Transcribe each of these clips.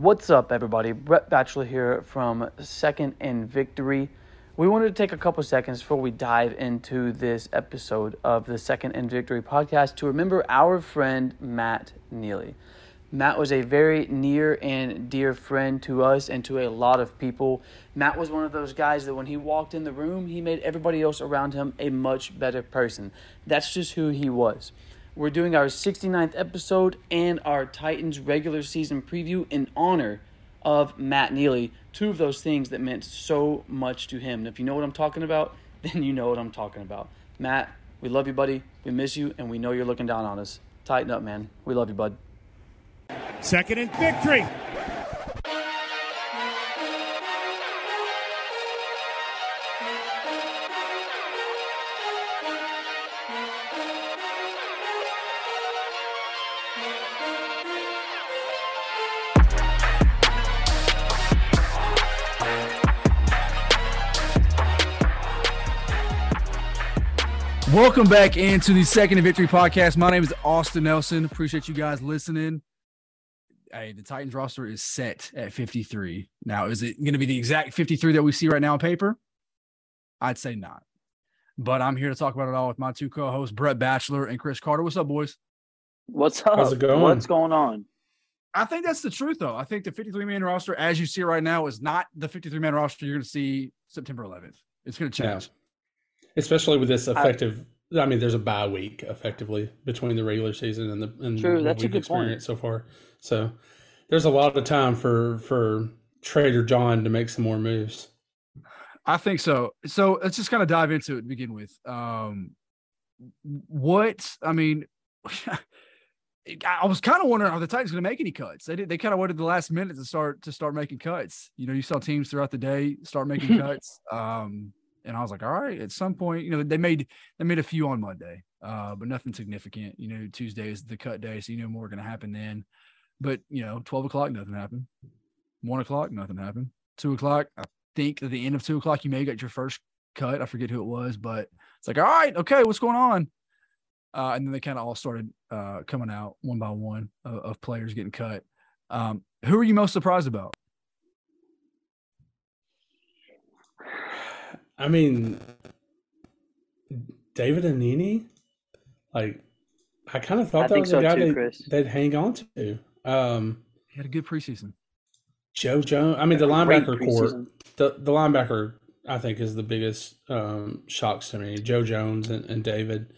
What's up, everybody? Brett Batchelor here from Second and Victory. We wanted to take a couple seconds before we dive into this episode of the Second and Victory podcast to remember our friend Matt Neely. Matt was a very near and dear friend to us and to a lot of people. Matt was one of those guys that when he walked in the room, he made everybody else around him a much better person. That's just who he was. We're doing our 69th episode and our Titans regular season preview in honor of Matt Neely, two of those things that meant so much to him. And if you know what I'm talking about, then you know what I'm talking about. Matt, we love you, buddy. We miss you, and we know you're looking down on us. Tighten up, man. We love you, bud. Second and Victory. Welcome back into the Second and Victory podcast. My name is Austin Nelson. Appreciate you guys listening. Hey, the Titans roster is set at 53. Now, is it going to be the exact 53 that we see right now on paper? I'd say not. But I'm here to talk about it all with my two co-hosts, Brett Batchelor and Chris Carter. What's up, boys? What's up? How's it going? What's going on? I think that's the truth, though. I think the 53-man roster, as you see right now, is not the 53-man roster you're going to see September 11th. It's going to change. Yeah. Especially with this effective, there's a bye week effectively between the regular season and what we've experienced so far. So there's a lot of time for Trader John to make some more moves. I think so. So let's just kind of dive into it to begin with. I was kind of wondering, are the Titans going to make any cuts? They kind of waited the last minute to start making cuts. You know, you saw teams throughout the day start making cuts. And I was like, all right, at some point, you know, they made a few on Monday, but nothing significant. You know, Tuesday is the cut day, so you know more going to happen then. But, you know, 12 o'clock, nothing happened. 1 o'clock, nothing happened. 2 o'clock, I think at the end of 2 o'clock, you may get your first cut. I forget who it was, but it's like, all right, okay, what's going on? And then they kind of all started coming out one by one of players getting cut. Who are you most surprised about? I mean, David Anini, I kind of thought that was a guy they'd hang on to. He had a good preseason. Joe Jones. I mean, the linebacker core, the linebacker, I think, is the biggest shocks to me. Joe Jones and David,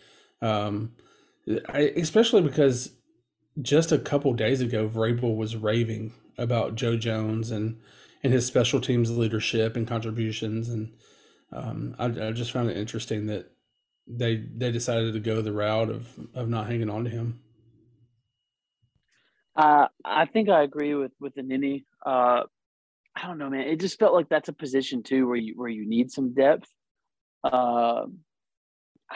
especially because just a couple days ago, Vrabel was raving about Joe Jones and his special teams leadership and contributions and. I just found it interesting that they decided to go the route of not hanging on to him. I think I agree with Anini. I don't know, man. It just felt like that's a position too where you need some depth. I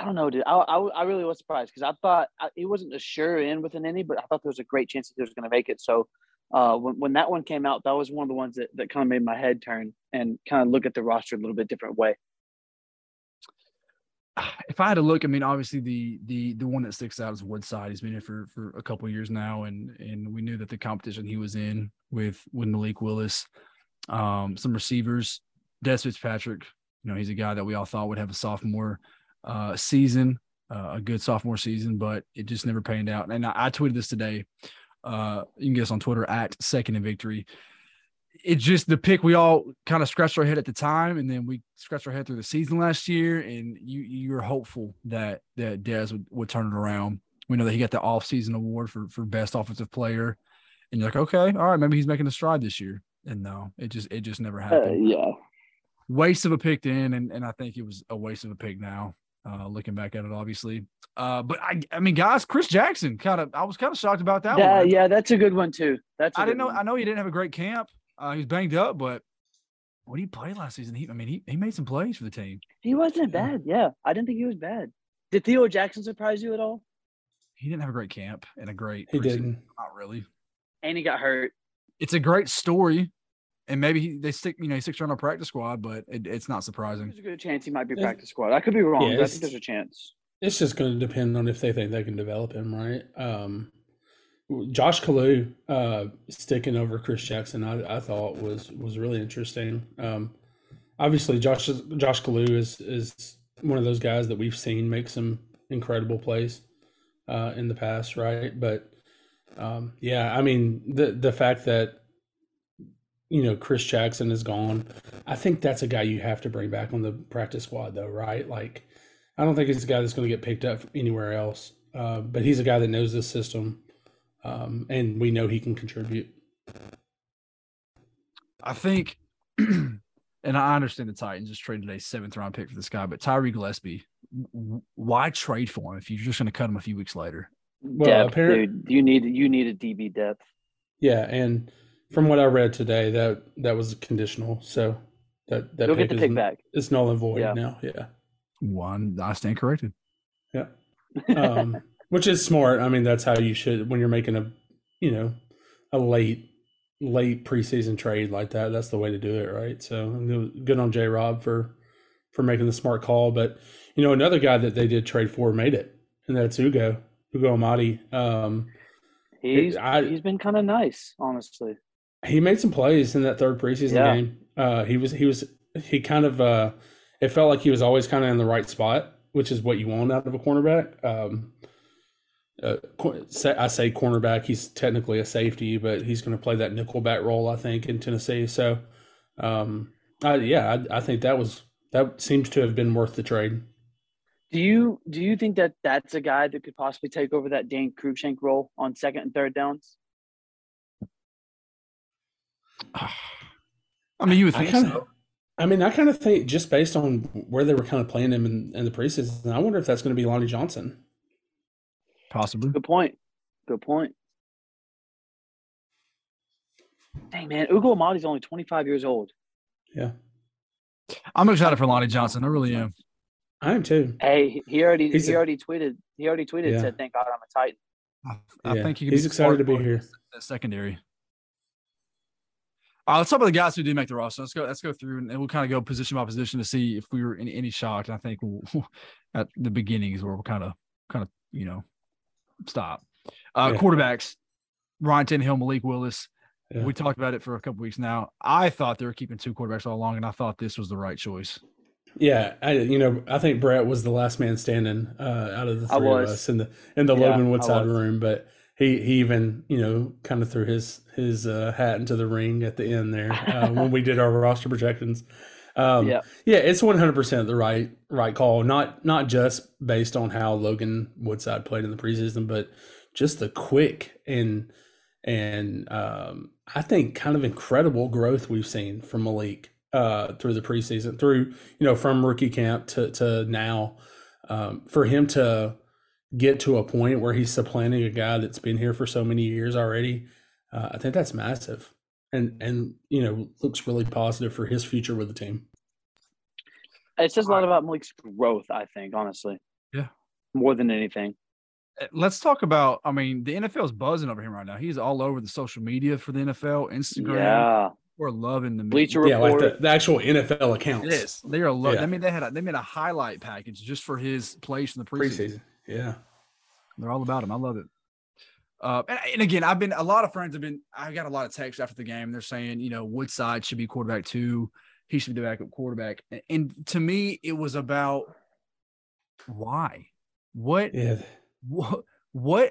don't know, dude. I really was surprised because I thought it wasn't a sure end with Anini, but I thought there was a great chance that he was going to make it. So when that one came out, that was one of the ones that kind of made my head turn and kind of look at the roster a little bit different way. If I had to look, I mean, obviously the one that sticks out is Woodside. He's been here for a couple of years now, and we knew that the competition he was in with Malik Willis, some receivers, Dez Fitzpatrick. You know, he's a guy that we all thought would have a sophomore season, a good sophomore season, but it just never panned out. And I tweeted this today. You can get us on Twitter at Second and Victory. It's just the pick we all kind of scratched our head at the time, and then we scratched our head through the season last year, and you were hopeful that Dez would turn it around. We know that he got the offseason award for best offensive player, and you're like, okay, all right, maybe he's making a stride this year. And no, it just never happened. Yeah. Waste of a pick then, and I think it was a waste of a pick now. Looking back at it, obviously. But guys, Chris Jackson I was kind of shocked about that one. Yeah, that's a good one too. I know he didn't have a great camp. He was banged up, but what did he play last season? He made some plays for the team. He wasn't bad. Yeah, I didn't think he was bad. Did Theo Jackson surprise you at all? He didn't have a great camp and a great. He didn't. Not really. And he got hurt. It's a great story. And maybe he sticks around a practice squad, but it's not surprising. There's a good chance he might be practice squad. I could be wrong, but I think there's a chance. It's just going to depend on if they think they can develop him, right? Josh Kalu sticking over Chris Jackson, I thought was really interesting. Obviously, Josh Kalu is one of those guys that we've seen make some incredible plays in the past, right? But yeah, I mean the fact that Chris Jackson is gone, I think that's a guy you have to bring back on the practice squad, though, right? Like, I don't think he's a guy that's going to get picked up anywhere else. But he's a guy that knows this system, and we know he can contribute. I think, and I understand the Titans just traded a seventh-round pick for this guy, but Tyree Gillespie, why trade for him if you're just going to cut him a few weeks later? Well, dude, you need a DB depth. Yeah, and from what I read today, that was conditional, so that you'll pick get the pick back. It's null and void now. Yeah, one. I stand corrected. Yeah. Which is smart. I mean, that's how you should when you're making a late preseason trade like that. That's the way to do it, right? So good on J-Rob for making the smart call. But another guy that they did trade for made it, and that's Ugo Amadi. He's been kind of nice, honestly. He made some plays in that third preseason game. He it felt like he was always kind of in the right spot, which is what you want out of a cornerback. I say cornerback, he's technically a safety, but he's going to play that nickelback role, I think, in Tennessee. So, I think that seems to have been worth the trade. Do you think that that's a guy that could possibly take over that Dane Cruikshank role on second and third downs? I mean, you would think so. I mean, I kind of think just based on where they were kind of playing him in the preseason, I wonder if that's going to be Lonnie Johnson. Possibly. Good point. Dang, man, Ugo Amadi's only 25 years old. Yeah. I'm excited for Lonnie Johnson. I really am. I am too. Hey, he already tweeted and said, "Thank God I'm a Titan." I think he's excited to be here. Secondary. Let's talk about the guys who do make the roster. Let's go through, and we'll kind of go position by position to see if we were in any shock. And I think at the beginning is where we'll kind of stop. Quarterbacks: Ryan Tannehill, Malik Willis. Yeah. We talked about it for a couple weeks now. I thought they were keeping two quarterbacks all along, and I thought this was the right choice. Yeah, I think Brett was the last man standing out of the three of us in the Logan Woodside room, but. He even, kind of threw his hat into the ring at the end there when we did our roster projections. It's 100% the right call. Not just based on how Logan Woodside played in the preseason, but just the quick and I think kind of incredible growth we've seen from Malik through the preseason, through from rookie camp to now, for him to get to a point where he's supplanting a guy that's been here for so many years already. I think that's massive and looks really positive for his future with the team. It says a lot about Malik's growth, I think, honestly. Yeah. More than anything. Let's talk about, the NFL is buzzing over him right now. He's all over the social media for the NFL, Instagram. Yeah. We're loving the Bleacher Report. Like the actual NFL accounts. Yes. They are loving. Yeah. I mean, they made a highlight package just for his plays in the preseason. Yeah, they're all about him. I love it. And again, a lot of friends have been. I got a lot of texts after the game. They're saying, Woodside should be quarterback too. He should be the backup quarterback. And to me, it was about why, what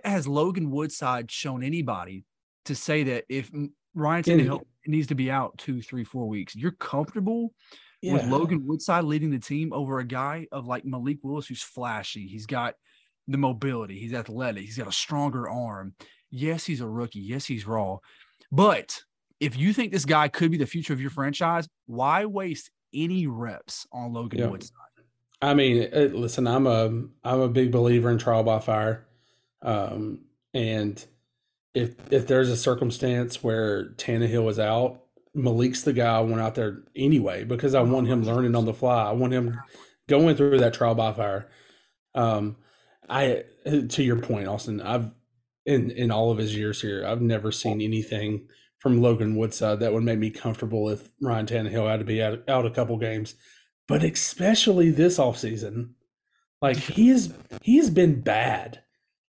has Logan Woodside shown anybody to say that if Ryan Tannehill needs to be out 2, 3, 4 weeks, you're comfortable. Yeah. With Logan Woodside leading the team over a guy of like Malik Willis, who's flashy. He's got the mobility. He's athletic. He's got a stronger arm. Yes, he's a rookie. Yes, he's raw. But if you think this guy could be the future of your franchise, why waste any reps on Logan Woodside? I mean, listen, I'm a big believer in trial by fire. And if there's a circumstance where Tannehill is out, Malik's the guy I want out there anyway because I want him learning on the fly. I want him going through that trial by fire. To your point, Austin, I've in all of his years here, I've never seen anything from Logan Woodside that would make me comfortable if Ryan Tannehill had to be out a couple games, but especially this offseason. Like, he's been bad.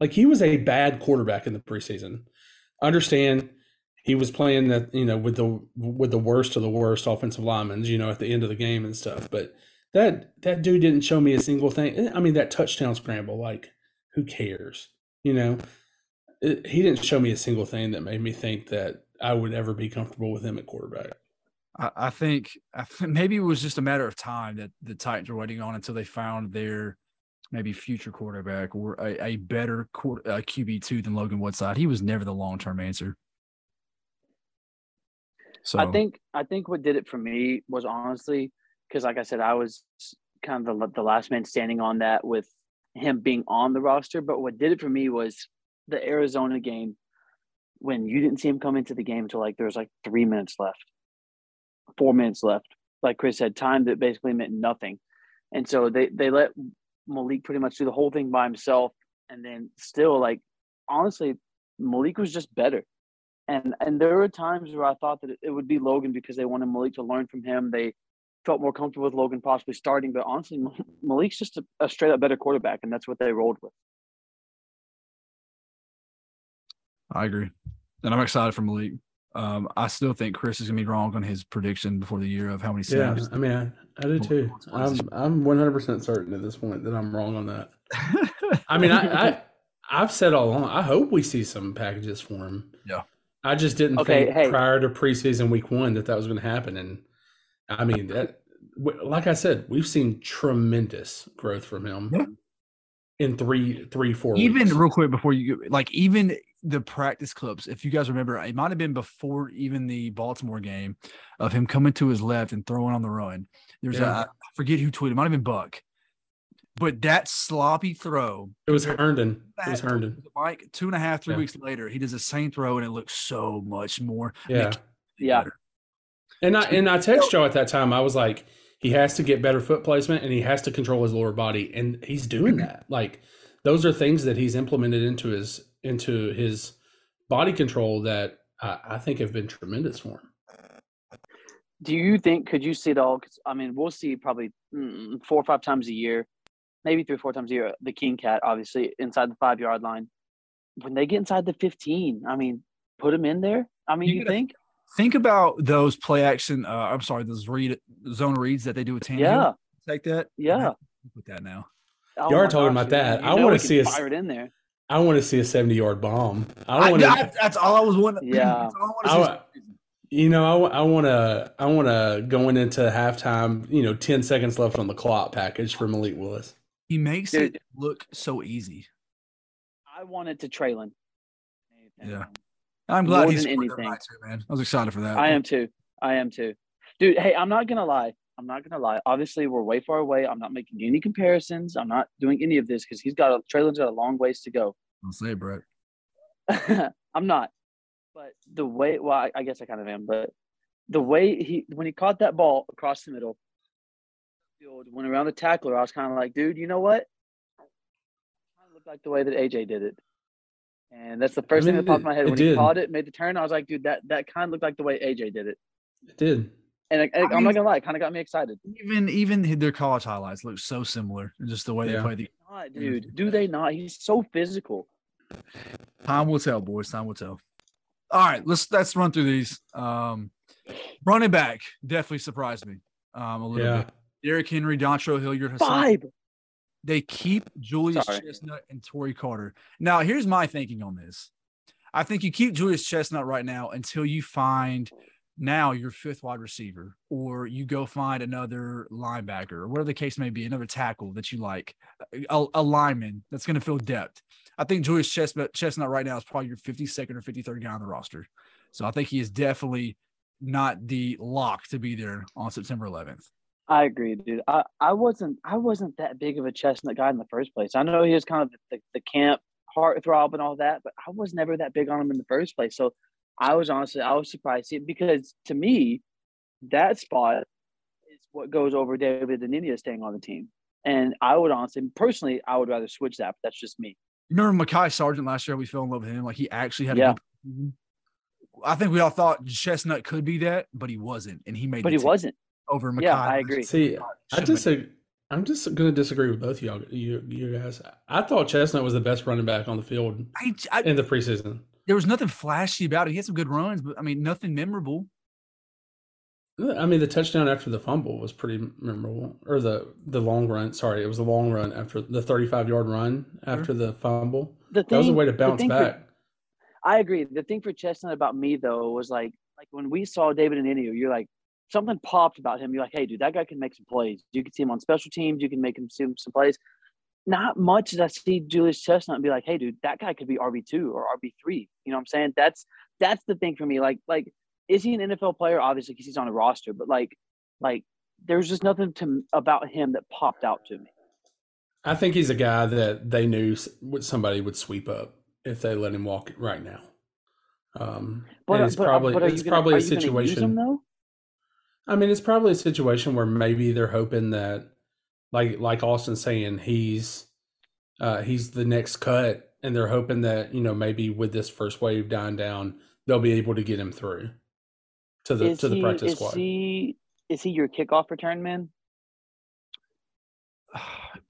Like, he was a bad quarterback in the preseason. I understand he was playing that, you know, with the worst of the worst offensive linemen, you know, at the end of the game and stuff. But that dude didn't show me a single thing. I mean, that touchdown scramble, like, who cares? You know, he didn't show me a single thing that made me think that I would ever be comfortable with him at quarterback. I think maybe it was just a matter of time that the Titans were waiting on until they found their maybe future quarterback or a better QB2 than Logan Woodside. He was never the long-term answer. So I think what did it for me was honestly, because like I said, I was kind of the last man standing on that with him being on the roster. But what did it for me was the Arizona game, when you didn't see him come into the game until like there was like 3 minutes left, 4 minutes left. Like Chris said, time that basically meant nothing. And so they let Malik pretty much do the whole thing by himself. And then still, like, honestly, Malik was just better. And there were times where I thought that it would be Logan because they wanted Malik to learn from him. They felt more comfortable with Logan possibly starting. But honestly, Malik's just a straight-up better quarterback, and that's what they rolled with. I agree. And I'm excited for Malik. I still think Chris is going to be wrong on his prediction before the year of how many snaps. Yeah, I mean, I do too. I'm 100% certain at this point that I'm wrong on that. I mean, I've said all along, I hope we see some packages for him. Yeah. I just didn't think prior to preseason week 1 that was going to happen. And, I mean, that, like I said, we've seen tremendous growth from him. Yeah. In four even weeks. Real quick before you – like, even the practice clips, if you guys remember, it might have been before even the Baltimore game of him coming to his left and throwing on the run. I forget who tweeted. It might have been Buck. But that sloppy throw – it was Herndon. Like 2.5, 3 weeks later, he does the same throw, and it looks so much more – Yeah. And I texted Joe at that time. I was like – he has to get better foot placement, and he has to control his lower body, and he's doing that. Like, those are things that he's implemented into his body control that I think have been tremendous for him. Do you think – could you see it all? Cause, I mean, we'll see probably 4 or 5 times a year, maybe 3 or 4 times a year, the King Cat, obviously, inside the 5-yard line. When they get inside the 15, I mean, put him in there. I mean, you think – think about those play-action zone reads that they do with Tannehill. Yeah. Take that. Yeah. Put that now. Oh, you are talking about that. I want to see I want to see a 70-yard bomb. That's all I was wanting. Yeah. You know, I want to going into halftime, you know, 10 seconds left on the clock package for Malik Willis. He makes it look so easy. I wanted to Traylon. Yeah. I'm glad he's anything. Too, man. I was excited for that. I am too. Dude, hey, I'm not going to lie. Obviously, we're way far away. I'm not making any comparisons. I'm not doing any of this because Traylon's got a long ways to go. Don't say it, Brett. I'm not. But the way – well, I guess I kind of am. But the way when he caught that ball across the middle, went around the tackler, I was kind of like, dude, you know what? I look like the way that AJ did it. And that's the first thing that popped in my head. When he caught it, made the turn, I was like, dude, that kind of looked like the way AJ did it. It did. And I'm not going to lie, it kind of got me excited. Even their college highlights look so similar, just the way they play. Do they not? He's so physical. Time will tell, boys. Time will tell. All right, let's run through these. Running back definitely surprised me a little bit. Derrick Henry, Dontre Hilliard, Hassan. 5. They keep Julius Chestnut and Tory Carter. Now, here's my thinking on this. I think you keep Julius Chestnut right now until you find now your 5th wide receiver, or you go find another linebacker, or whatever the case may be, another tackle that you like, a lineman that's going to fill depth. I think Julius Chestnut right now is probably your 52nd or 53rd guy on the roster. So I think he is definitely not the lock to be there on September 11th. I agree, dude. I wasn't that big of a Chestnut guy in the first place. I know he was kind of the camp heartthrob and all that, but I was never that big on him in the first place. So I was surprised, because to me, that spot is what goes over David Anini staying on the team. And I would honestly, personally, I would rather switch that, but that's just me. You remember Mekhi Sargent last year? We fell in love with him. Like, he actually had a good – I think we all thought Chestnut could be that, but he wasn't, and he made. But he wasn't. Over Mekhi. Yeah, I agree. See, I disagree. I'm just going to disagree with both of y'all, you guys. I thought Chestnut was the best running back on the field in the preseason. There was nothing flashy about it. He had some good runs, but, I mean, nothing memorable. I mean, the touchdown after the fumble was pretty memorable. Or the long run. Sorry, it was the long run after the 35-yard run after the fumble. That was a way to bounce back. I agree. The thing for Chestnut about me, though, was like when we saw David Anini, you're like, something popped about him. You're like, hey, dude, that guy can make some plays. You can see him on special teams. You can make him see some plays. Not much did I see Julius Chestnut and be like, hey, dude, that guy could be RB2 or RB3. You know what I'm saying? That's the thing for me. Like, is he an NFL player? Obviously, because he's on a roster. But, like there's just nothing about him that popped out to me. I think he's a guy that they knew somebody would sweep up if they let him walk right now. But it's probably a situation. Use him, though? I mean, it's probably a situation where maybe they're hoping that, like Austin's saying, he's the next cut, and they're hoping that, you know, maybe with this first wave dying down, they'll be able to get him through to the practice squad. Is he your kickoff return man?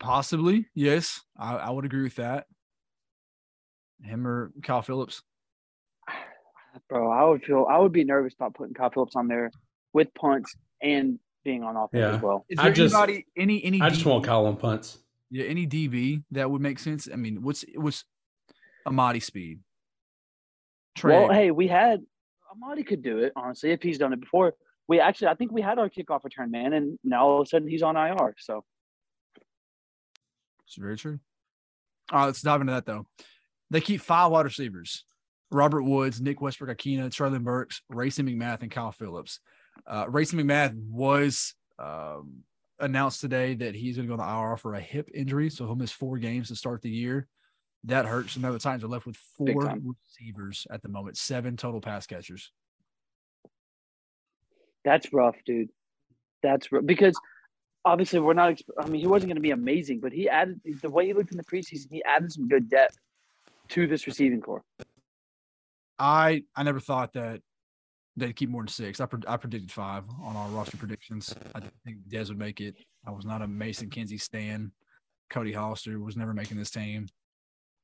Possibly, yes. I would agree with that. Him or Kyle Phillips. Bro, I would be nervous about putting Kyle Phillips on there. With punts and being on offense as well. Is there anybody, any? I just want Kyle on punts. Yeah, any DB that would make sense. I mean, what's Amadi speed? Trey. Well, hey, we had Amadi could do it honestly if he's done it before. I think we had our kickoff return man, and now all of a sudden he's on IR. So it's very true. All right, let's dive into that though. They keep 5 wide receivers: Robert Woods, Nick Westbrook-Ikhine, Traylon Burks, Racey McMath, and Kyle Phillips. Racey McMath was announced today that he's going to go on the IR for a hip injury, so he'll miss 4 games to start the year. That hurts. And now the Titans are left with 4 receivers at the moment, 7 total pass catchers. That's rough, dude. That's rough because obviously we're not. I mean, he wasn't going to be amazing, but he added the way he looked in the preseason. He added some good depth to this receiving corps. I never thought that. They'd keep more than 6. I predicted 5 on our roster predictions. I didn't think Dez would make it. I was not a Mason Kinsey stan. Cody Hollister was never making this team.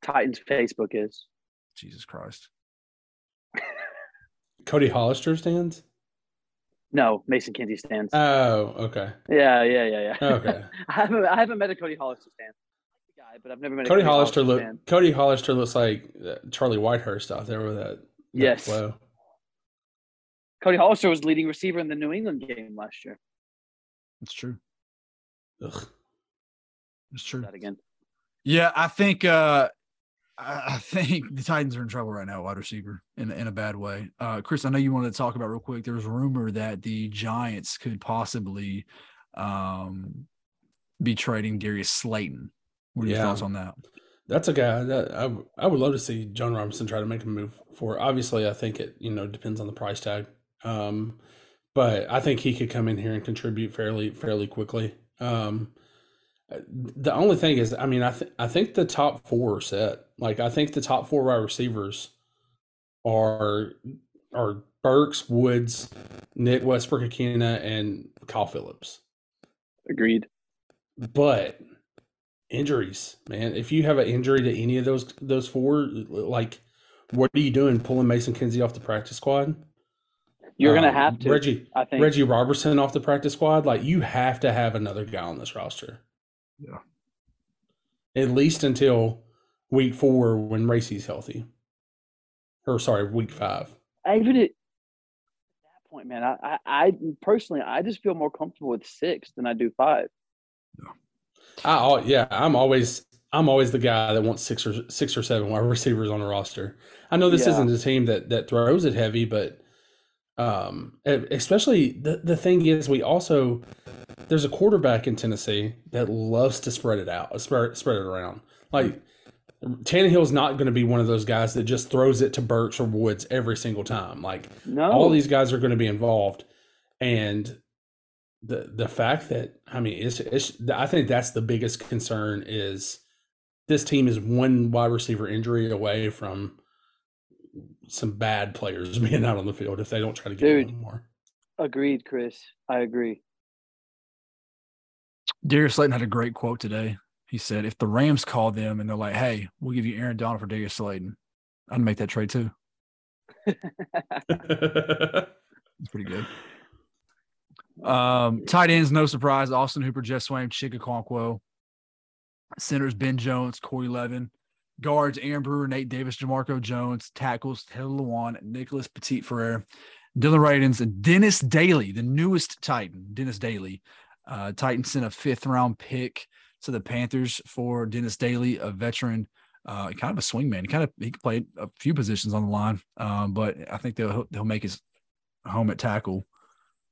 Titans Facebook is. Jesus Christ. Cody Hollister stands? No, Mason Kinsey stands. Oh, okay. Yeah. Okay. I haven't met a Cody Hollister stan. I like the guy, but I've never met a Cody Hollister stan. Cody Hollister looks like Charlie Whitehurst out there with that. Yes. Flow. Cody Hollister was leading receiver in the New England game last year. That's true. Ugh. That's true. That again. Yeah, I think the Titans are in trouble right now, wide receiver, in a bad way. Chris, I know you wanted to talk about real quick. There was a rumor that the Giants could possibly be trading Darius Slayton. What are your thoughts on that? That's a guy that I would love to see John Robinson try to make a move for. Obviously, I think it depends on the price tag. But I think he could come in here and contribute fairly quickly. The only thing is, I mean, I think the top 4 are set. Like, I think the top 4 wide receivers are Burks, Woods, Nick Westbrook-Ikhine, and Kyle Phillips. Agreed. But injuries, man. If you have an injury to any of those 4, like, what are you doing? Pulling Mason Kinsey off the practice squad? You're going to have to. Reggie Robertson off the practice squad. Like, you have to have another guy on this roster. Yeah. At least until week 4 when Racey's healthy. Or, sorry, week 5. Even at that point, man, I personally, I just feel more comfortable with 6 than I do 5. Yeah. I'm always the guy that wants 6 or 7 wide receivers on a roster. I know this isn't a team that throws it heavy, but especially the thing is, we also there's a quarterback in Tennessee that loves to spread it around. Like, Tannehill's not going to be one of those guys that just throws it to Burks or Woods every single time. Like, all these guys are going to be involved, and the fact that, I mean, I think that's the biggest concern is this team is one wide receiver injury away from some bad players being out on the field if they don't try to get them more. Agreed, Chris. I agree. Darius Slayton had a great quote today. He said, if the Rams call them and they're like, hey, we'll give you Aaron Donald for Darius Slayton, I'd make that trade too. It's pretty good. Tight ends, no surprise. Austin Hooper, Jess Swaim, Chika Okonkwo. Centers, Ben Jones, Corey Levin. Guards, Aaron Brewer, Nate Davis, Jamarco Jones. Tackles, Taylor Lewan, Nicholas Petit-Ferrer, Dylan Radins, and Dennis Daley, the newest Titan, Dennis Daley. Titans sent a fifth-round pick to the Panthers for Dennis Daley, a veteran, kind of a swingman. He could play a few positions on the line, but I think he'll make his home at tackle.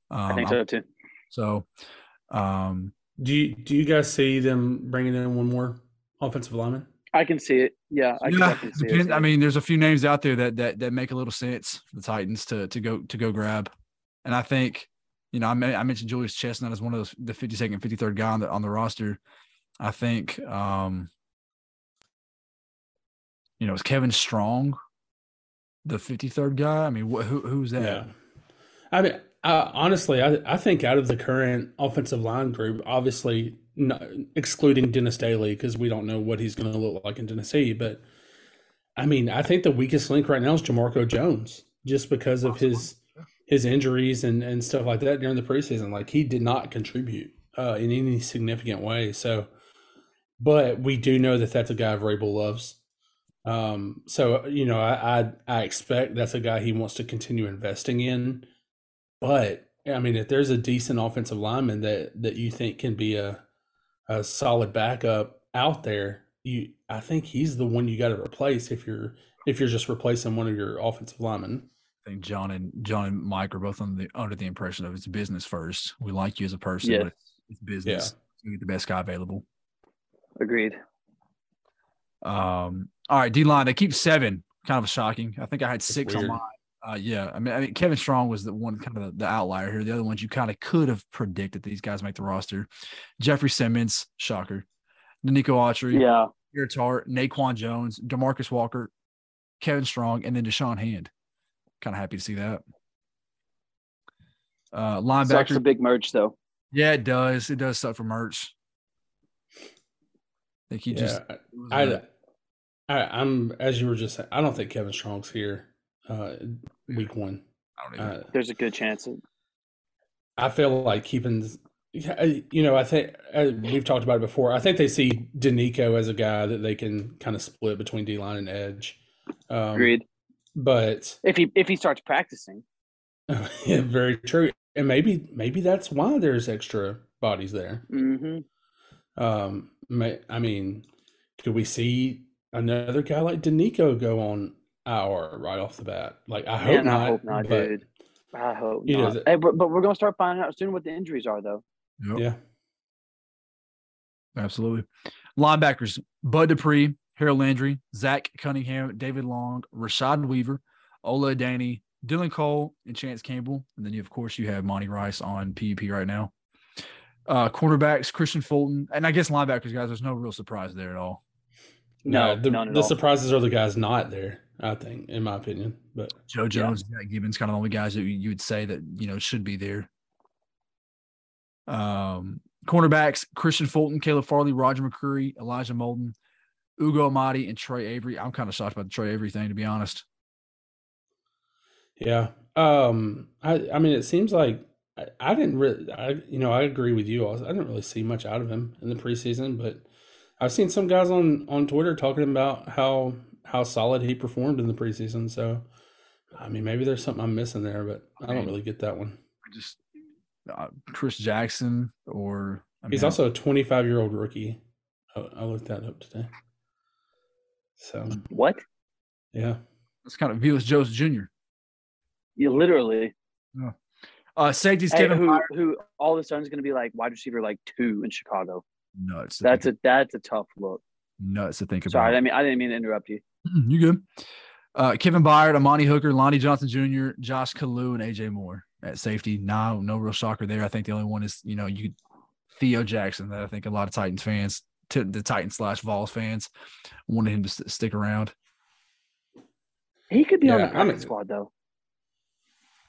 I think so too. So, do you guys see them bringing in one more offensive lineman? I can see it. Yeah, I can see it. I mean, there's a few names out there that make a little sense for the Titans to go grab, and I think I mentioned Julius Chestnut as one of the 52nd, 53rd guy on the roster. I think it's Kevin Strong, the 53rd guy. I mean, who's that? Yeah. I mean, honestly, I think out of the current offensive line group, obviously excluding Dennis Daley because we don't know what he's going to look like in Tennessee, but I mean, I think the weakest link right now is Jamarco Jones just because of his injuries and stuff like that during the preseason. Like, he did not contribute in any significant way. So, but we do know that that's a guy Vrabel loves. So, I expect that's a guy he wants to continue investing in. But, I mean, if there's a decent offensive lineman that you think can be a solid backup out there, I think he's the one you got to replace if you're just replacing one of your offensive linemen. I think John and Mike are both under the impression of it's business first. We like you as a person, yes, but it's business. Yeah. You get the best guy available. Agreed. All right, D-line. They keep 7. Kind of shocking. I think I had 6 on mine. Yeah. I mean, Kevin Strong was the one kind of the outlier here. The other ones you kind of could have predicted these guys make the roster. Jeffrey Simmons, shocker. Danico Autry. Yeah. Tart, Naquan Jones, DeMarcus Walker, Kevin Strong, and then Deshaun Hand. Kind of happy to see that. Linebacker. Sucks for big merch, though. Yeah, it does. It does suck for merch. I think he just. I'm as you were just saying, I don't think Kevin Strong's here week one. I don't even. There's a good chance. I feel like keeping. I think we've talked about it before. I think they see Danico as a guy that they can kind of split between D-line and edge. Agreed. But if he starts practicing, yeah, very true, and maybe that's why there's extra bodies there. Mm-hmm. I mean, could we see another guy like Danico go on IR right off the bat? Like, I hope not, but, dude. I hope not. But we're gonna start finding out soon what the injuries are, though. Yep. Yeah, absolutely. Linebackers: Bud Dupree, Harold Landry, Zach Cunningham, David Long, Rashad Weaver, Ola Danny, Dylan Cole, and Chance Campbell. And then, you have Monty Rice on PUP right now. Cornerbacks, Christian Fulton. And I guess linebackers, guys, there's no real surprise there at all. No, none at all. Surprises are the guys not there, I think, in my opinion. But Joe Jones, yeah. Zach Gibbons, kind of the only guys that you would say that, should be there. Cornerbacks, Christian Fulton, Caleb Farley, Roger McCurry, Elijah Molden, Ugo Amadi, and Trey Avery. I'm kind of shocked about the Trey Avery thing, to be honest. Yeah. I mean, it seems like I didn't really – I agree with you. I didn't really see much out of him in the preseason, but I've seen some guys on Twitter talking about how solid he performed in the preseason. So, I mean, maybe there's something I'm missing there, but I don't really get that one. Just Chris Jackson or – he's also a 25-year-old rookie. I looked that up today. So what? Yeah, that's kind of Vilas Jones Jr. Yeah, literally. Yeah. Safety's Kevin, who all of a sudden is going to be like wide receiver 2 in Chicago. Nuts. That's a tough look. Nuts to think about. Sorry, I didn't mean to interrupt you. You good? Kevin Byard, Amani Hooker, Lonnie Johnson Jr., Josh Kalu, and AJ Moore at safety. No real shocker there. I think the only one is Theo Jackson that I think a lot of Titans fans. To the Titans / Vols fans wanted him to stick around. He could be on the practice squad though.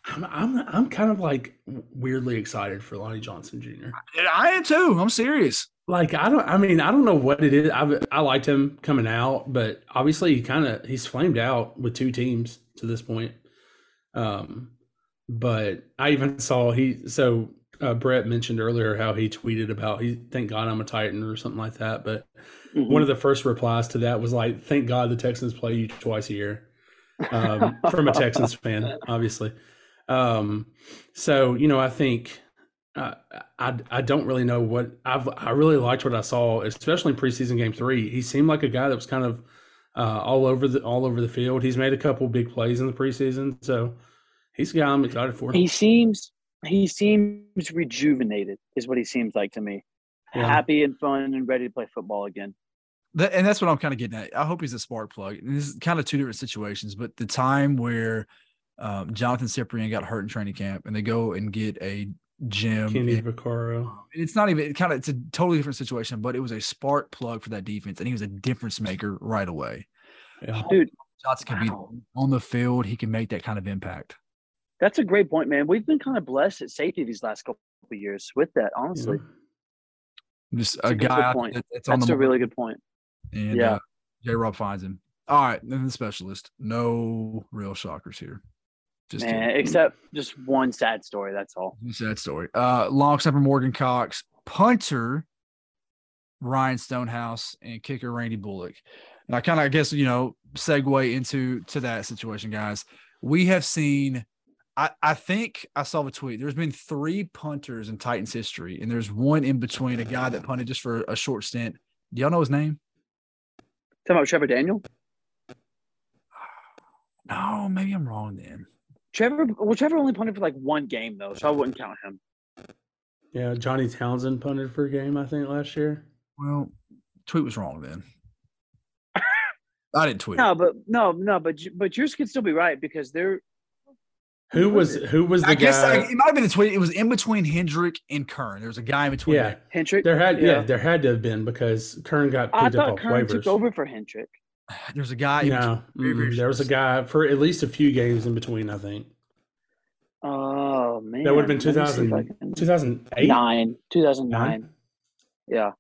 I'm kind of like, weirdly excited for Lonnie Johnson Jr. I am too. I'm serious. Like, I don't know what it is. I liked him coming out, but obviously he's flamed out with two teams to this point. But I even saw Brett mentioned earlier how he tweeted about thank God I'm a Titan or something like that. But one of the first replies to that was like, thank God the Texans play you twice a year, from a Texans fan, obviously. So, I think I don't really know what I really liked what I saw, especially in preseason game 3. He seemed like a guy that was kind of all over the field. He's made a couple big plays in the preseason, so he's a guy I'm excited for. He seems rejuvenated is what he seems like to me. Yeah. Happy and fun and ready to play football again. And that's what I'm kind of getting at. I hope he's a spark plug. And this is kind of two different situations, but the time where Jonathan Cyprian got hurt in training camp and they go and get a Jim Kenny Vaccaro. It's a totally different situation, but it was a spark plug for that defense, and he was a difference maker right away. Yeah. Dude, Johnson can be on the field. He can make that kind of impact. That's a great point, man. We've been kind of blessed at safety these last couple of years with that, honestly. Yeah. Just a guy that's a really good point. And, yeah. J-Rob finds him. All right, then the specialist. No real shockers here. Just one sad story, that's all. Sad story. Long snapper Morgan Cox, punter Ryan Stonehouse, and kicker Randy Bullock. And I guess, segue into that situation, guys. We have seen – I think I saw a tweet. There's been 3 punters in Titans history, and there's one in between, a guy that punted just for a short stint. Do y'all know his name? Talking about Trevor Daniel? No, maybe I'm wrong then. Trevor only punted for like one game though, so I wouldn't count him. Yeah, Johnny Townsend punted for a game, I think, last year. Well, tweet was wrong then. I didn't tweet. No, but yours could still be right because they're. Who was the guy? I guess it might have been the tweet. It was in between Hendrick and Kern. There was a guy in between. Yeah, Hendrick. There had to have been because Kern got picked up off waivers. I thought Kern took over for Hendrick. There's a guy. No, there was a guy for at least a few games in between, I think. Oh, man. That would have been 2008? 2009. Yeah.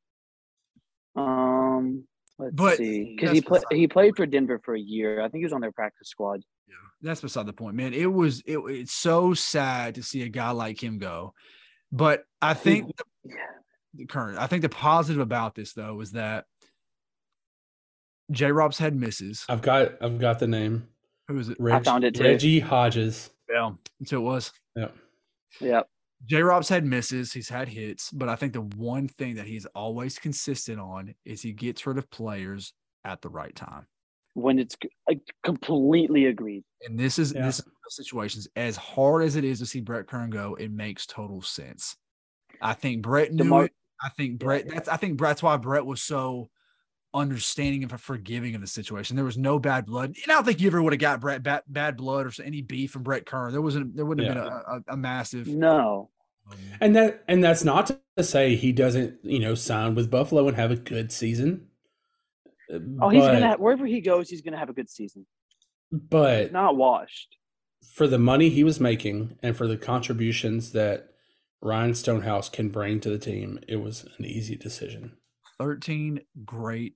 Let's see. Because he played for Denver for a year. I think he was on their practice squad. Yeah, that's beside the point, man. It's so sad to see a guy like him go. But I think the positive about this, though, is that J-Rob's had misses. I've got the name. Who is it? I found it too. Reggie Hodges. Yeah, that's who it was. Yeah. Yeah. J-Rob's had misses. He's had hits. But I think the one thing that he's always consistent on is he gets rid of players at the right time. When it's completely agreed. And this is one of those situations. As hard as it is to see Brett Kern go, it makes total sense. I think Brett knew it. I think that's why Brett was so understanding and forgiving of the situation. There was no bad blood, and I don't think you ever would have got Brett bad blood or any beef from Brett Kern. There wouldn't have been a massive no. And that's not to say he doesn't sign with Buffalo and have a good season. He's gonna have, wherever he goes, he's gonna have a good season. But he's not washed for the money he was making and for the contributions that Ryan Stonehouse can bring to the team. It was an easy decision. 13 great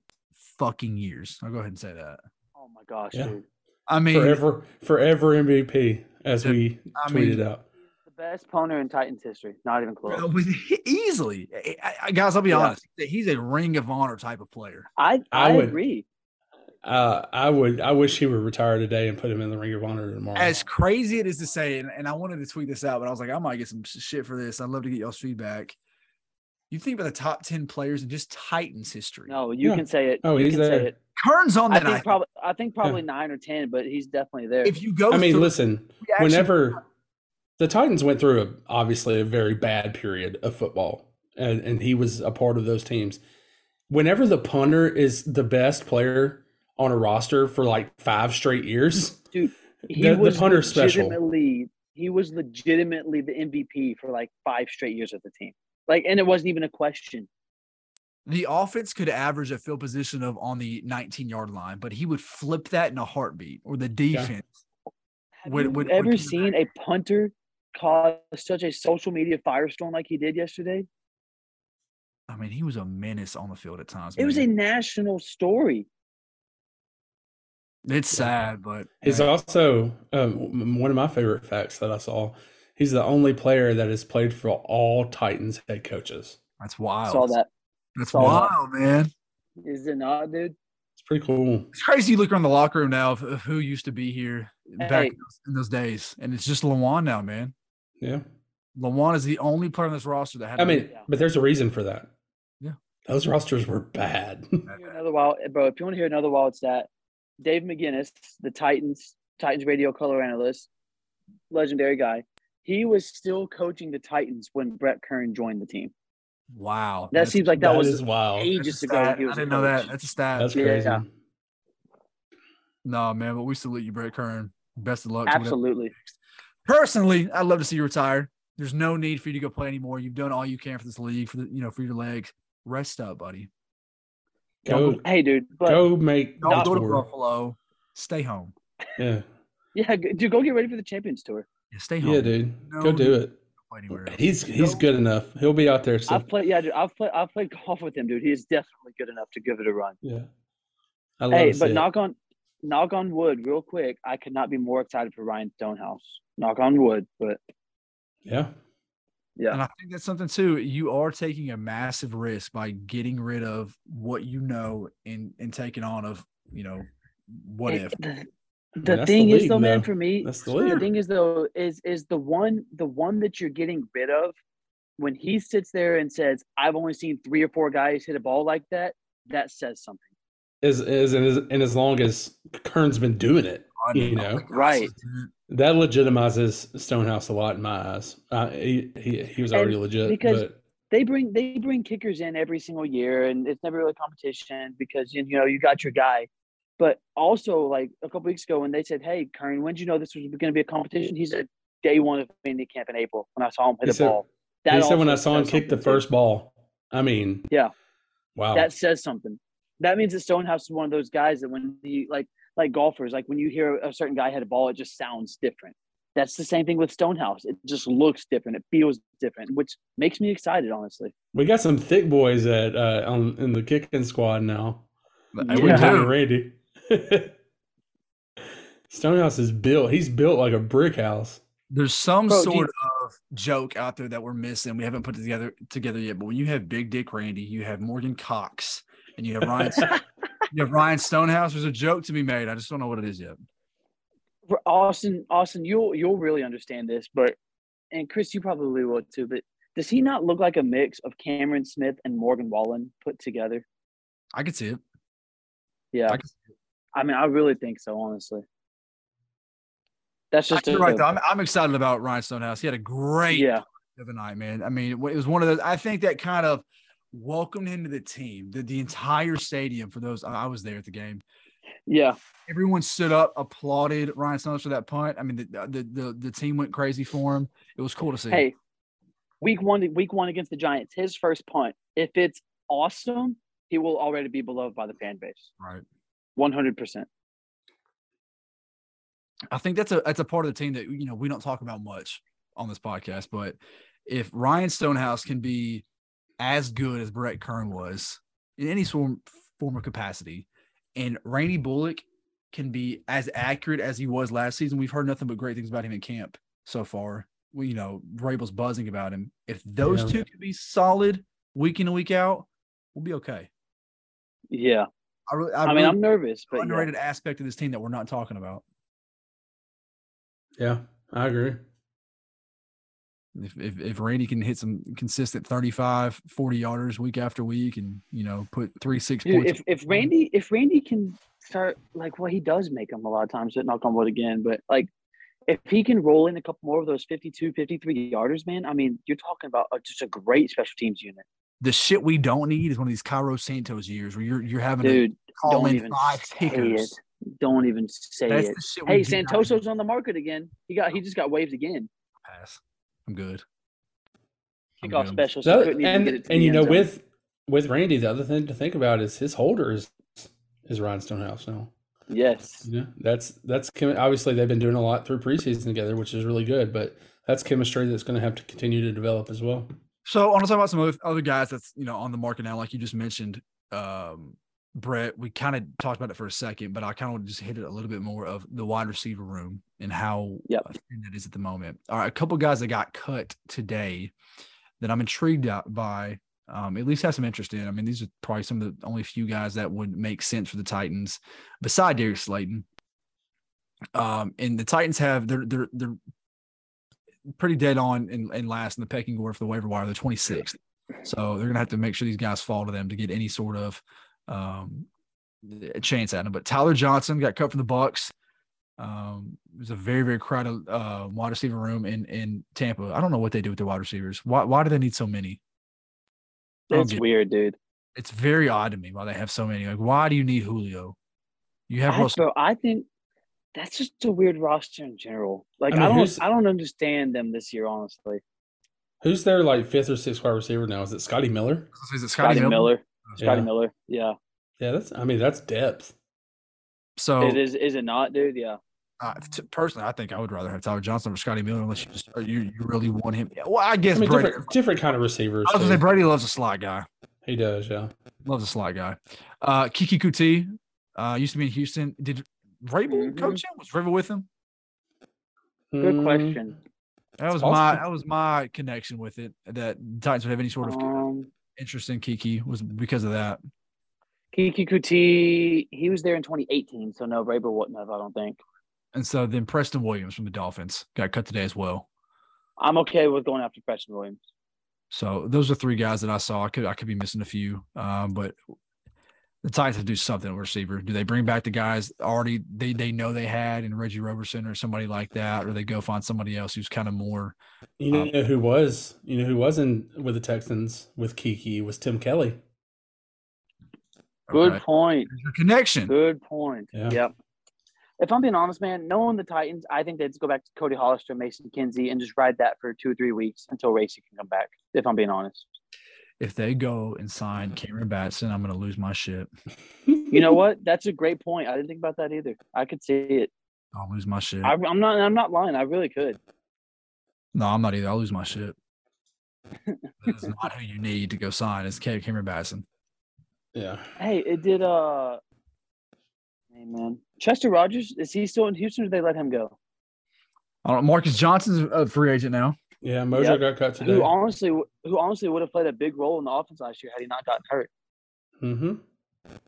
fucking years. I'll go ahead and say that. Oh my gosh, yeah. Dude. I mean, forever MVP, as we tweeted out. The best punter in Titans history. Not even close. Easily. Guys, I'll be honest. He's a Ring of Honor type of player. I would agree. I wish he would retire today and put him in the Ring of Honor tomorrow. As crazy it is to say, and I wanted to tweet this out, but I was like, I might get some shit for this. I'd love to get y'all's feedback. You think about the top 10 players in just Titans history. No, you can say it. Oh, he's there. Kern's on that. I think probably 9 or 10, but he's definitely there. If you go, listen. Whenever the Titans went through obviously a very bad period of football, and he was a part of those teams. Whenever the punter is the best player on a roster for like 5 straight years, dude, the punter special. He was legitimately the MVP for like 5 straight years of the team. Like, and it wasn't even a question. The offense could average a field position of on the 19-yard line, but he would flip that in a heartbeat. Or the defense. Have you ever seen a punter cause such a social media firestorm like he did yesterday? I mean, he was a menace on the field at times. It was a national story. It's sad, but he's also one of my favorite facts that I saw. He's the only player that has played for all Titans head coaches. That's wild. I saw that. That's wild, man. Is it not, dude? It's pretty cool. It's crazy. You look around the locker room now of who used to be here back in those days, and it's just Lawan now, man. Yeah, Lawan is the only player on this roster that had. I mean, but there's a reason for that. Yeah, those rosters were bad. Another wild, bro. If you want to hear another wild stat. Dave McGinnis, the Titans radio color analyst, legendary guy, he was still coaching the Titans when Brett Kern joined the team. Wow. That seems like that was wild. Ages ago. I didn't know that. That's a stat. That's crazy. Yeah. No, man, but we salute you, Brett Kern. Best of luck. Absolutely. Personally, I'd love to see you retire. There's no need for you to go play anymore. You've done all you can for this league, for your legs. Rest up, buddy. Go to Buffalo. Stay home. Yeah. Yeah, dude, go get ready for the Champions Tour. Yeah, stay home. Yeah, dude. Go do it. Anywhere else. He's good enough. He'll be out there soon. I've played golf with him, dude. He is definitely good enough to give it a run. Yeah. I love it. But knock on wood, real quick. I could not be more excited for Ryan Stonehouse. Knock on wood, but yeah. And I think that's something, too. You are taking a massive risk by getting rid of what you know and taking on of, what if. The thing is, though, man, for me, the thing is, though, is the one that you're getting rid of, when he sits there and says, I've only seen 3 or 4 guys hit a ball like that, that says something. And as long as Kern's been doing it, right. That legitimizes Stonehouse a lot in my eyes. He was already legit. Because they bring kickers in every single year, and it's never really a competition because, you got your guy. But also, like, a couple weeks ago when they said, hey, Kern, when did you know this was going to be a competition? He said, day one of mini camp in April when I saw him hit the ball. He said when I saw him kick the first ball. I mean. Yeah. Wow. That says something. That means that Stonehouse is one of those guys that when he, like golfers, like when you hear a certain guy hit a ball, it just sounds different. That's the same thing with Stonehouse. It just looks different. It feels different, which makes me excited, honestly. We got some thick boys at in the kicking squad now. I wouldn't tell Randy. Stonehouse is built. He's built like a brick house. There's some sort of joke out there that we're missing. We haven't put it together yet. But when you have Big Dick Randy, you have Morgan Cox, and you have Ryan. You have Ryan Stonehouse. There's a joke to be made. I just don't know what it is yet. Austin, you'll really understand this, and Chris, you probably will too. But does he not look like a mix of Cameron Smith and Morgan Wallen put together? I could see it. Yeah, I mean, I really think so. Honestly, that's just right. I'm excited about Ryan Stonehouse. He had a great the other night, man. I mean, it was one of those. I think that kind of welcomed him to the team. The entire stadium for those. I was there at the game. Yeah, everyone stood up, applauded Ryan Stonehouse for that punt. I mean, the team went crazy for him. It was cool to see. Hey, week one against the Giants, his first punt. If it's awesome, he will already be beloved by the fan base. Right. 100%. I think that's a part of the team that we don't talk about much on this podcast. But if Ryan Stonehouse can be as good as Brett Kern was in any form of capacity, and Randy Bullock can be as accurate as he was last season, we've heard nothing but great things about him in camp so far. We, Rabel's buzzing about him. If those two can be solid week in and week out, we'll be okay. Yeah. I mean, I'm nervous, but underrated aspect of this team that we're not talking about. Yeah, I agree. If Randy can hit some consistent 35, 40 yarders week after week, and put 3-6 points. If Randy can start he does make them a lot of times, but knock on wood again. But if he can roll in a couple more of those 52, 53 yarders, man, I mean, you're talking about just a great special teams unit. The shit we don't need is one of these Cairo Santos years where you're having to call in 5 kickers. Don't even say it. Hey, Santoso's on the market again. He just got waived again. Pass. I'm good. Kickoff special. So with Randy, the other thing to think about is his holder is Ryan Stonehouse now. Yes. That's obviously they've been doing a lot through preseason together, which is really good, but that's chemistry that's going to have to continue to develop as well. So I want to talk about some other guys that's, you know, on the market now, like you just mentioned, Brett. We kind of talked about it for a second, but I kind of just hit it a little bit more of the wide receiver room and how thin that is at the moment. All right, a couple guys that got cut today that I'm intrigued by, at least have some interest in. I mean, these are probably some of the only few guys that would make sense for the Titans beside Darius Slayton. And the Titans have they're pretty dead on and last in the pecking order for the waiver wire, the 26th. So they're gonna have to make sure these guys fall to them to get any sort of chance at them. But Tyler Johnson got cut from the Bucks. It was a very, very crowded wide receiver room in Tampa. I don't know what they do with their wide receivers. Why do they need so many? That's weird, dude. It's very odd to me why they have so many. Like, why do you need Julio? You have Russell. I think that's just a weird roster in general. Like, I don't understand them this year, honestly. Who's their like fifth or sixth wide receiver now? Is it Scotty Miller? Is it Scotty Miller? Scotty Miller. Yeah. Yeah, that's depth. So is it not, dude? Yeah. Personally, I think I would rather have Tyler Johnson or Scotty Miller unless you really want him. Yeah, well, I guess Brady, different kind of receivers. I was going to say Brady loves a slot guy. He does, yeah. Loves a slot guy. Kiki Kuti used to be in Houston. Did Rabel coach him? Was River with him? Good question. That was my connection with it. That Titans would have any sort of interest in Kiki was because of that. Kiki Kuti, he was there in 2018, so no, Rabel wouldn't have, I don't think. And so then Preston Williams from the Dolphins got cut today as well. I'm okay with going after Preston Williams. So those are three guys that I saw. I could be missing a few, but the Titans have to do something at receiver. Do they bring back the guys already they know they had in Reggie Roberson or somebody like that, or they go find somebody else who's kind of more – You know who was in with the Texans with Kiki was Tim Kelly. Okay. Good point. Your connection. Good point. Yeah. Yep. If I'm being honest, man, knowing the Titans, I think they'd go back to Cody Hollister, Mason Kinsey, and just ride that for 2 or 3 weeks until Racey can come back, if I'm being honest. If they go and sign Cameron Batson, I'm going to lose my shit. You know what? That's a great point. I didn't think about that either. I could see it. I'll lose my shit. I'm not lying. I really could. No, I'm not either. I'll lose my shit. That's not who you need to go sign. It's Cameron Batson. Yeah. Hey, it did – Hey, man. Chester Rogers, is he still in Houston or did they let him go? I don't know. Marcus Johnson's a free agent now. Yeah, Mojo got cut today. Who honestly would have played a big role in the offense last year had he not gotten hurt.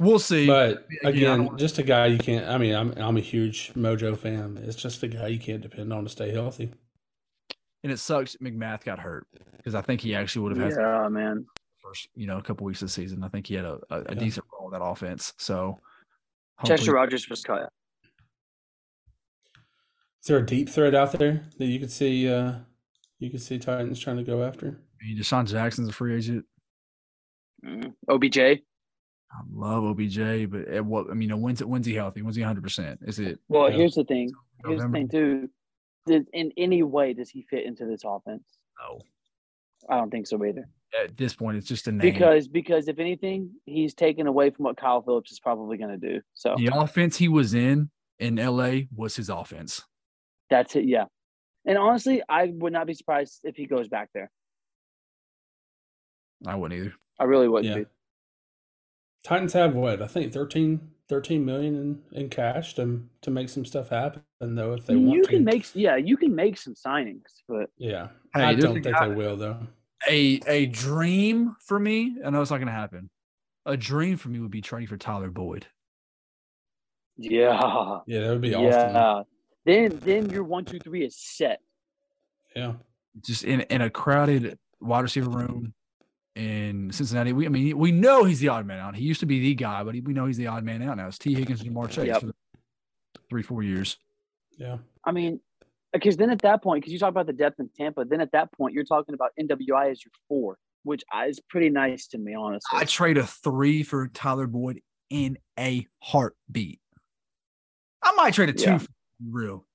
We'll see. But, again, just a guy you can't – I mean, I'm a huge Mojo fan. It's just a guy you can't depend on to stay healthy. And it sucks McMath got hurt because I think he actually would have had – Yeah, man. First, a couple weeks of the season. I think he had a decent role in that offense. So Chester Rogers was cut. Is there a deep threat out there that you could see? You could see Titans trying to go after. I mean, Deshaun Jackson's a free agent. OBJ. I love OBJ, but at what? I mean, when's he healthy? When's he 100%? Is it? Well, here's the thing. Here's the thing, too. In any way, does he fit into this offense? No, I don't think so either. At this point, it's just a name. Because if anything, he's taken away from what Kyle Phillips is probably going to do. So the offense he was in L.A. was his offense. That's it, yeah. And honestly, I would not be surprised if he goes back there. I wouldn't either. I really wouldn't be. Titans have what? I think $13 million in cash to make some stuff happen, though, if they want to. You can make some signings. But yeah, I don't think they will, though. A dream for me, I know it's not going to happen. A dream for me would be trading for Tyler Boyd. Yeah. Yeah, that would be awesome. Yeah. Then your 1, 2, 3 is set. Yeah. Just in a crowded wide receiver room in Cincinnati. We know he's the odd man out. He used to be the guy, but we know he's the odd man out now. It's T. Higgins and Jamar Chase for the 3-4 years. Yeah. I mean – because then at that point, because you talk about the depth in Tampa, then at that point you're talking about NWI as your 4, which is pretty nice to me, honestly. I trade a 3 for Tyler Boyd in a heartbeat. I might trade a 2 for real.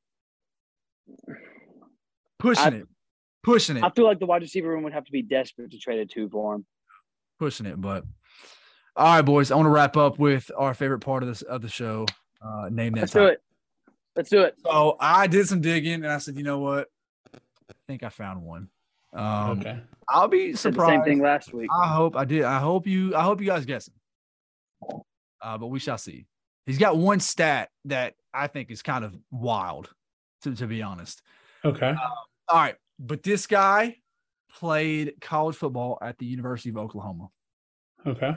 Pushing it. I feel like the wide receiver room would have to be desperate to trade a 2 for him. Pushing it, but all right, boys. I want to wrap up with our favorite part of the show. Name that. Let's do it. Let's do it. So I did some digging, and I said, you know what? I think I found one. Okay. I'll be surprised. Same thing last week. I hope I did. I hope you guys guessed him. But we shall see. He's got one stat that I think is kind of wild, to be honest. Okay. All right. But this guy played college football at the University of Oklahoma. Okay.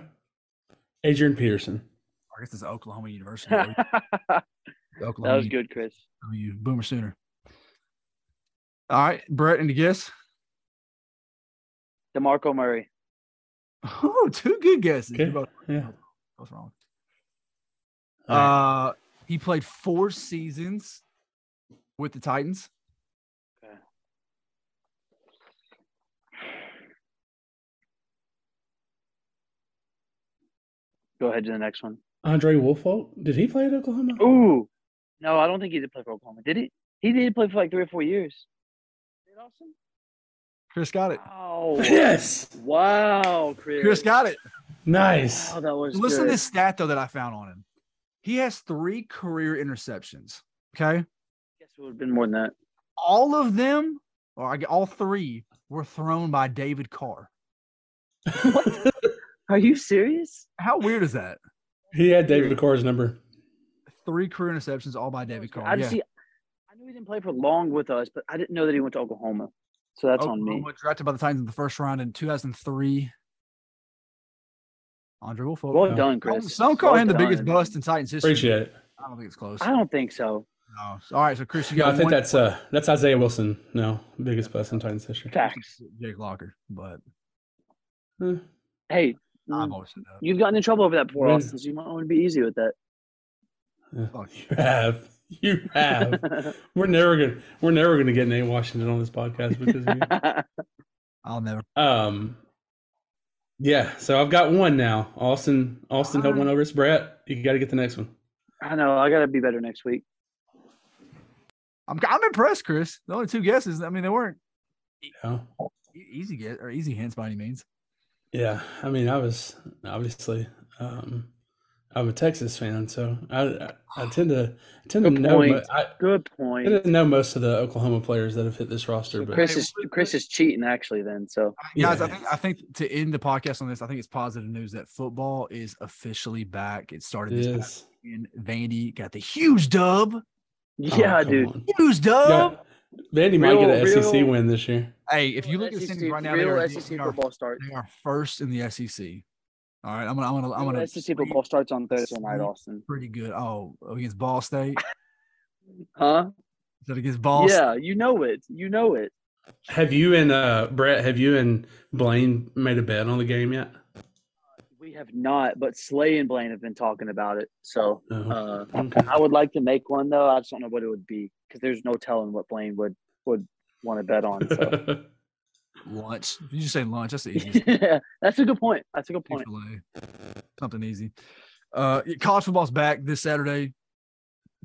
Adrian Peterson. I guess it's Oklahoma University. Oklahoma. That was good, Chris. You Boomer Sooner. All right, Brett, any guess? DeMarco Murray. Oh, two good guesses. Okay. Both wrong. Right. He played 4 seasons with the Titans. Okay. Go ahead to the next one. Andre Woolfolk, did he play at Oklahoma? Ooh. No, I don't think he did play for Oklahoma. Did he? He did play for like 3 or 4 years. Did Austin? Chris got it. Oh. Yes. Wow, Chris. Chris got it. Nice. Wow, that was Listen to this stat, though, that I found on him. He has 3 career interceptions, okay? I guess it would have been more than that. All of them, or all 3, were thrown by David Carr. What? Are you serious? How weird is that? He had David Carr's number. 3 career interceptions, all by David Carr. I knew he didn't play for long with us, but I didn't know that he went to Oklahoma. So that's Oklahoma, on me. Drafted by the Titans in the first round in 2003. Andre Woolfolk. Well done, Chris. Some call him the biggest bust in Titans history. Appreciate it. I don't think it's close. I don't think so. No. All right, so Chris, you got. I think that's Isaiah Wilson. No, biggest bust in Titans history. Facts. Jake Locker, but. Hey. I've always said that. You've gotten in trouble over that before, Austin. So you might want to be easy with that. You have. We're never gonna get Nate Washington on this podcast because of you. I'll never. Yeah, so I've got one now. Austin held one over us. Brett, you got to get the next one. I know. I got to be better next week. I'm impressed, Chris. The only 2 guesses. I mean, they weren't easy guess or easy hints by any means. Yeah, I mean, I was obviously I'm a Texas fan, so I tend to know. Good point. I didn't know most of the Oklahoma players that have hit this roster. But Chris is cheating actually. Then so guys, I think to end the podcast on this, I think it's positive news that football is officially back. It started this weekend. Vandy got the huge dub. Yeah, dude, huge dub. Yeah. Vandy might get an SEC win this year. Hey, if you look at the standings right now, they are first in the SEC. All right, I'm gonna. SEC football starts on Thursday night, Austin. Pretty good. Oh, against Ball State. Huh? Is that against Ball State? Yeah, you know it. Have you and Brett? Have you and Blaine made a bet on the game yet? We have not, but Slay and Blaine have been talking about it. So I would like to make one though. I just don't know what it would be because there's no telling what Blaine would want to bet on. So. Lunch. You just say lunch. That's the easiest. Yeah, that's a good point. Something easy. College football's back this Saturday.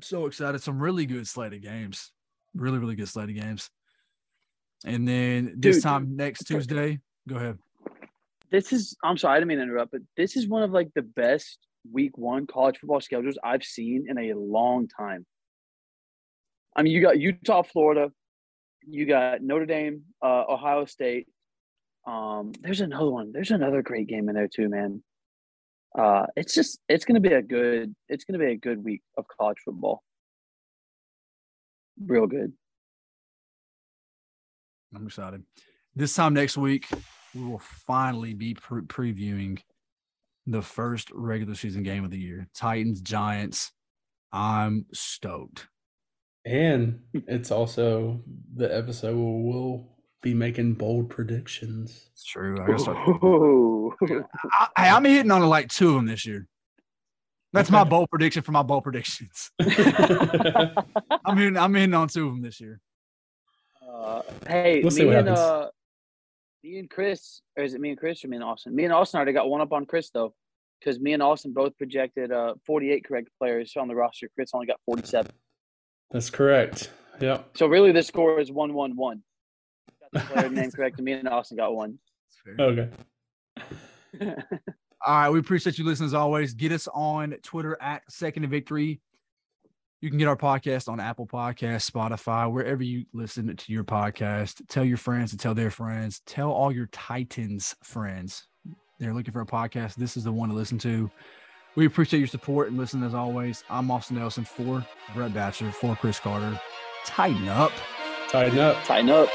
So excited. Some really good slate of games. Really, really good slate of games. And then next Tuesday, go ahead. I'm sorry, I didn't mean to interrupt, but this is one of like the best week 1 college football schedules I've seen in a long time. I mean, you got Utah, Florida. You got Notre Dame, Ohio State. There's another one. There's another great game in there too, man. It's going to be a good week of college football. Real good. I'm excited. This time next week, we will finally be previewing the first regular season game of the year. Titans, Giants. I'm stoked. And it's also the episode where we'll be making bold predictions. It's true. I'm hitting on like 2 of them this year. That's my bold prediction for my bold predictions. I'm hitting on 2 of them this year. Hey, we'll see what happens. Me and Chris, or is it me and Chris or me and Austin? Me and Austin already got one up on Chris, though, because me and Austin both projected 48 correct players on the roster. Chris only got 47. That's correct. Yeah. So really, the score is 1-1-1. Got the player name correct, and me and Austin got one. Okay. All right. We appreciate you listening as always. Get us on Twitter at Second and Victory. You can get our podcast on Apple Podcasts, Spotify, wherever you listen to your podcast. Tell your friends to tell their friends. Tell all your Titans friends. They're looking for a podcast. This is the one to listen to. We appreciate your support and listen as always. I'm Austin Nelson for Brett Batchelor, for Chris Carter. Tighten up. Tighten up. Tighten up.